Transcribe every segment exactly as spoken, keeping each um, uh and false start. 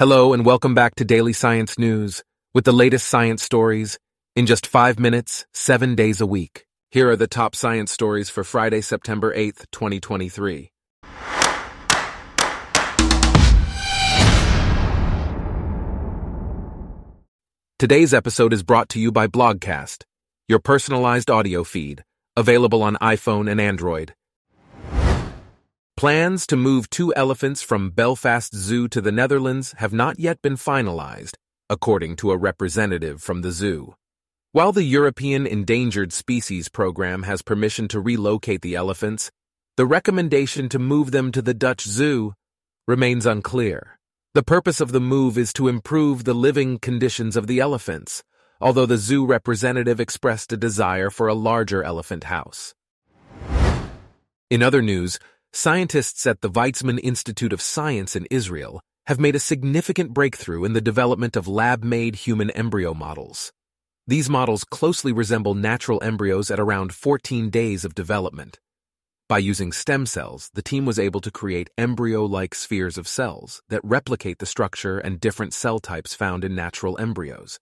Hello and welcome back to Daily Science News, with the latest science stories, in just five minutes, seven days a week. Here are the top science stories for Friday, September eighth, twenty twenty-three. Today's episode is brought to you by Blogcast, your personalized audio feed, available on iPhone and Android. Plans to move two elephants from Belfast Zoo to the Netherlands have not yet been finalized, according to a representative from the zoo. While the European Endangered Species Program has permission to relocate the elephants, the recommendation to move them to the Dutch zoo remains unclear. The purpose of the move is to improve the living conditions of the elephants, although the zoo representative expressed a desire for a larger elephant house. In other news, scientists at the Weizmann Institute of Science in Israel have made a significant breakthrough in the development of lab-made human embryo models. These models closely resemble natural embryos at around fourteen days of development. By using stem cells, the team was able to create embryo-like spheres of cells that replicate the structure and different cell types found in natural embryos.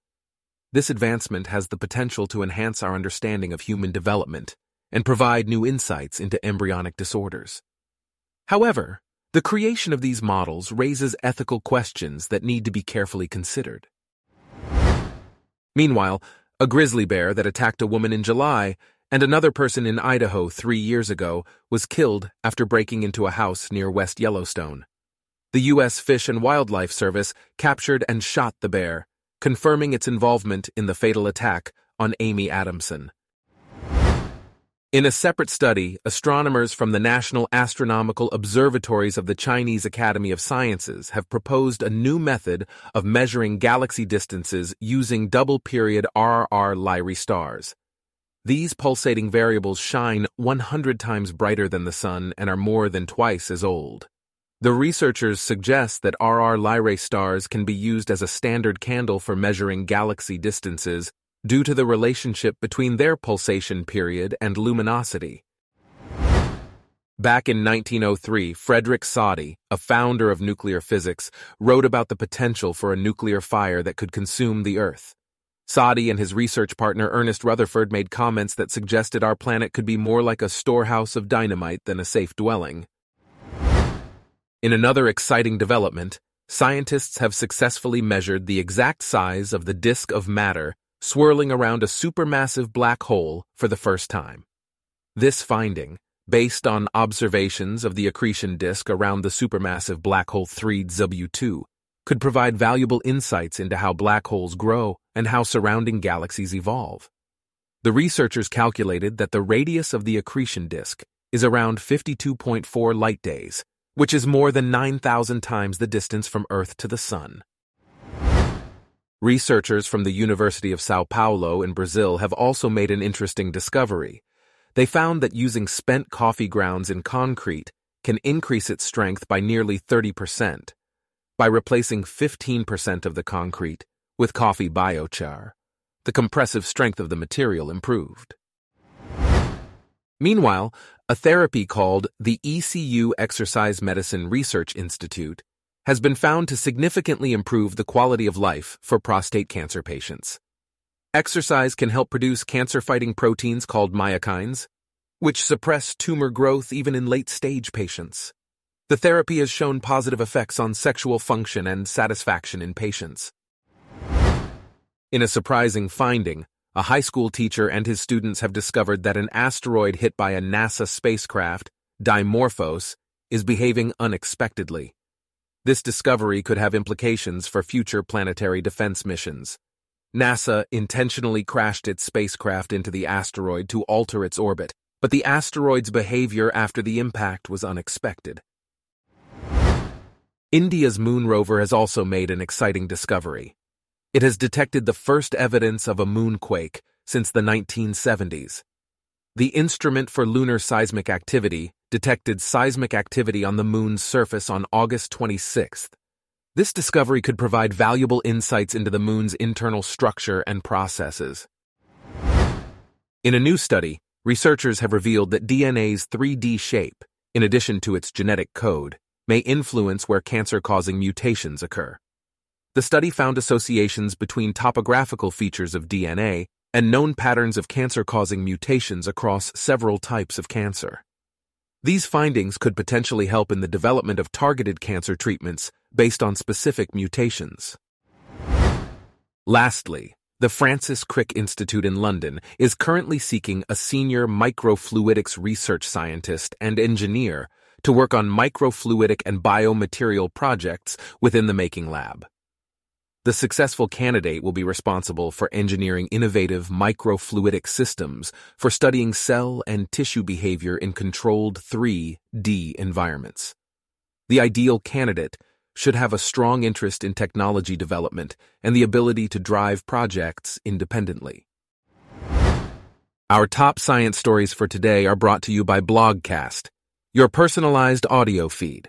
This advancement has the potential to enhance our understanding of human development and provide new insights into embryonic disorders. However, the creation of these models raises ethical questions that need to be carefully considered. Meanwhile, a grizzly bear that attacked a woman in July and another person in Idaho three years ago was killed after breaking into a house near West Yellowstone. The U S Fish and Wildlife Service captured and shot the bear, confirming its involvement in the fatal attack on Amy Adamson. In a separate study, astronomers from the National Astronomical Observatories of the Chinese Academy of Sciences have proposed a new method of measuring galaxy distances using double-period R R Lyrae stars. These pulsating variables shine one hundred times brighter than the Sun and are more than twice as old. The researchers suggest that R R Lyrae stars can be used as a standard candle for measuring galaxy distances, due to the relationship between their pulsation period and luminosity. Back in nineteen oh three, Frederick Soddy, a founder of nuclear physics, wrote about the potential for a nuclear fire that could consume the Earth. Soddy and his research partner Ernest Rutherford made comments that suggested our planet could be more like a storehouse of dynamite than a safe dwelling. In another exciting development, scientists have successfully measured the exact size of the disk of matter swirling around a supermassive black hole for the first time. This finding, based on observations of the accretion disk around the supermassive black hole three Z W two, could provide valuable insights into how black holes grow and how surrounding galaxies evolve. The researchers calculated that the radius of the accretion disk is around fifty-two point four light days, which is more than nine thousand times the distance from Earth to the Sun. Researchers from the University of Sao Paulo in Brazil have also made an interesting discovery. They found that using spent coffee grounds in concrete can increase its strength by nearly thirty percent by replacing fifteen percent of the concrete with coffee biochar. The compressive strength of the material improved. Meanwhile, a therapy called the E C U Exercise Medicine Research Institute has been found to significantly improve the quality of life for prostate cancer patients. Exercise can help produce cancer-fighting proteins called myokines, which suppress tumor growth even in late-stage patients. The therapy has shown positive effects on sexual function and satisfaction in patients. In a surprising finding, a high school teacher and his students have discovered that an asteroid hit by a NASA spacecraft, Dimorphos, is behaving unexpectedly. This discovery could have implications for future planetary defense missions. NASA intentionally crashed its spacecraft into the asteroid to alter its orbit, but the asteroid's behavior after the impact was unexpected. India's moon rover has also made an exciting discovery. It has detected the first evidence of a moonquake since the nineteen seventies. The Instrument for Lunar Seismic Activity detected seismic activity on the Moon's surface on August twenty-sixth. This discovery could provide valuable insights into the Moon's internal structure and processes. In a new study, researchers have revealed that D N A's three D shape, in addition to its genetic code, may influence where cancer-causing mutations occur. The study found associations between topographical features of D N A and known patterns of cancer-causing mutations across several types of cancer. These findings could potentially help in the development of targeted cancer treatments based on specific mutations. Lastly, the Francis Crick Institute in London is currently seeking a senior microfluidics research scientist and engineer to work on microfluidic and biomaterial projects within the Making Lab. The successful candidate will be responsible for engineering innovative microfluidic systems for studying cell and tissue behavior in controlled three D environments. The ideal candidate should have a strong interest in technology development and the ability to drive projects independently. Our top science stories for today are brought to you by Blogcast, your personalized audio feed.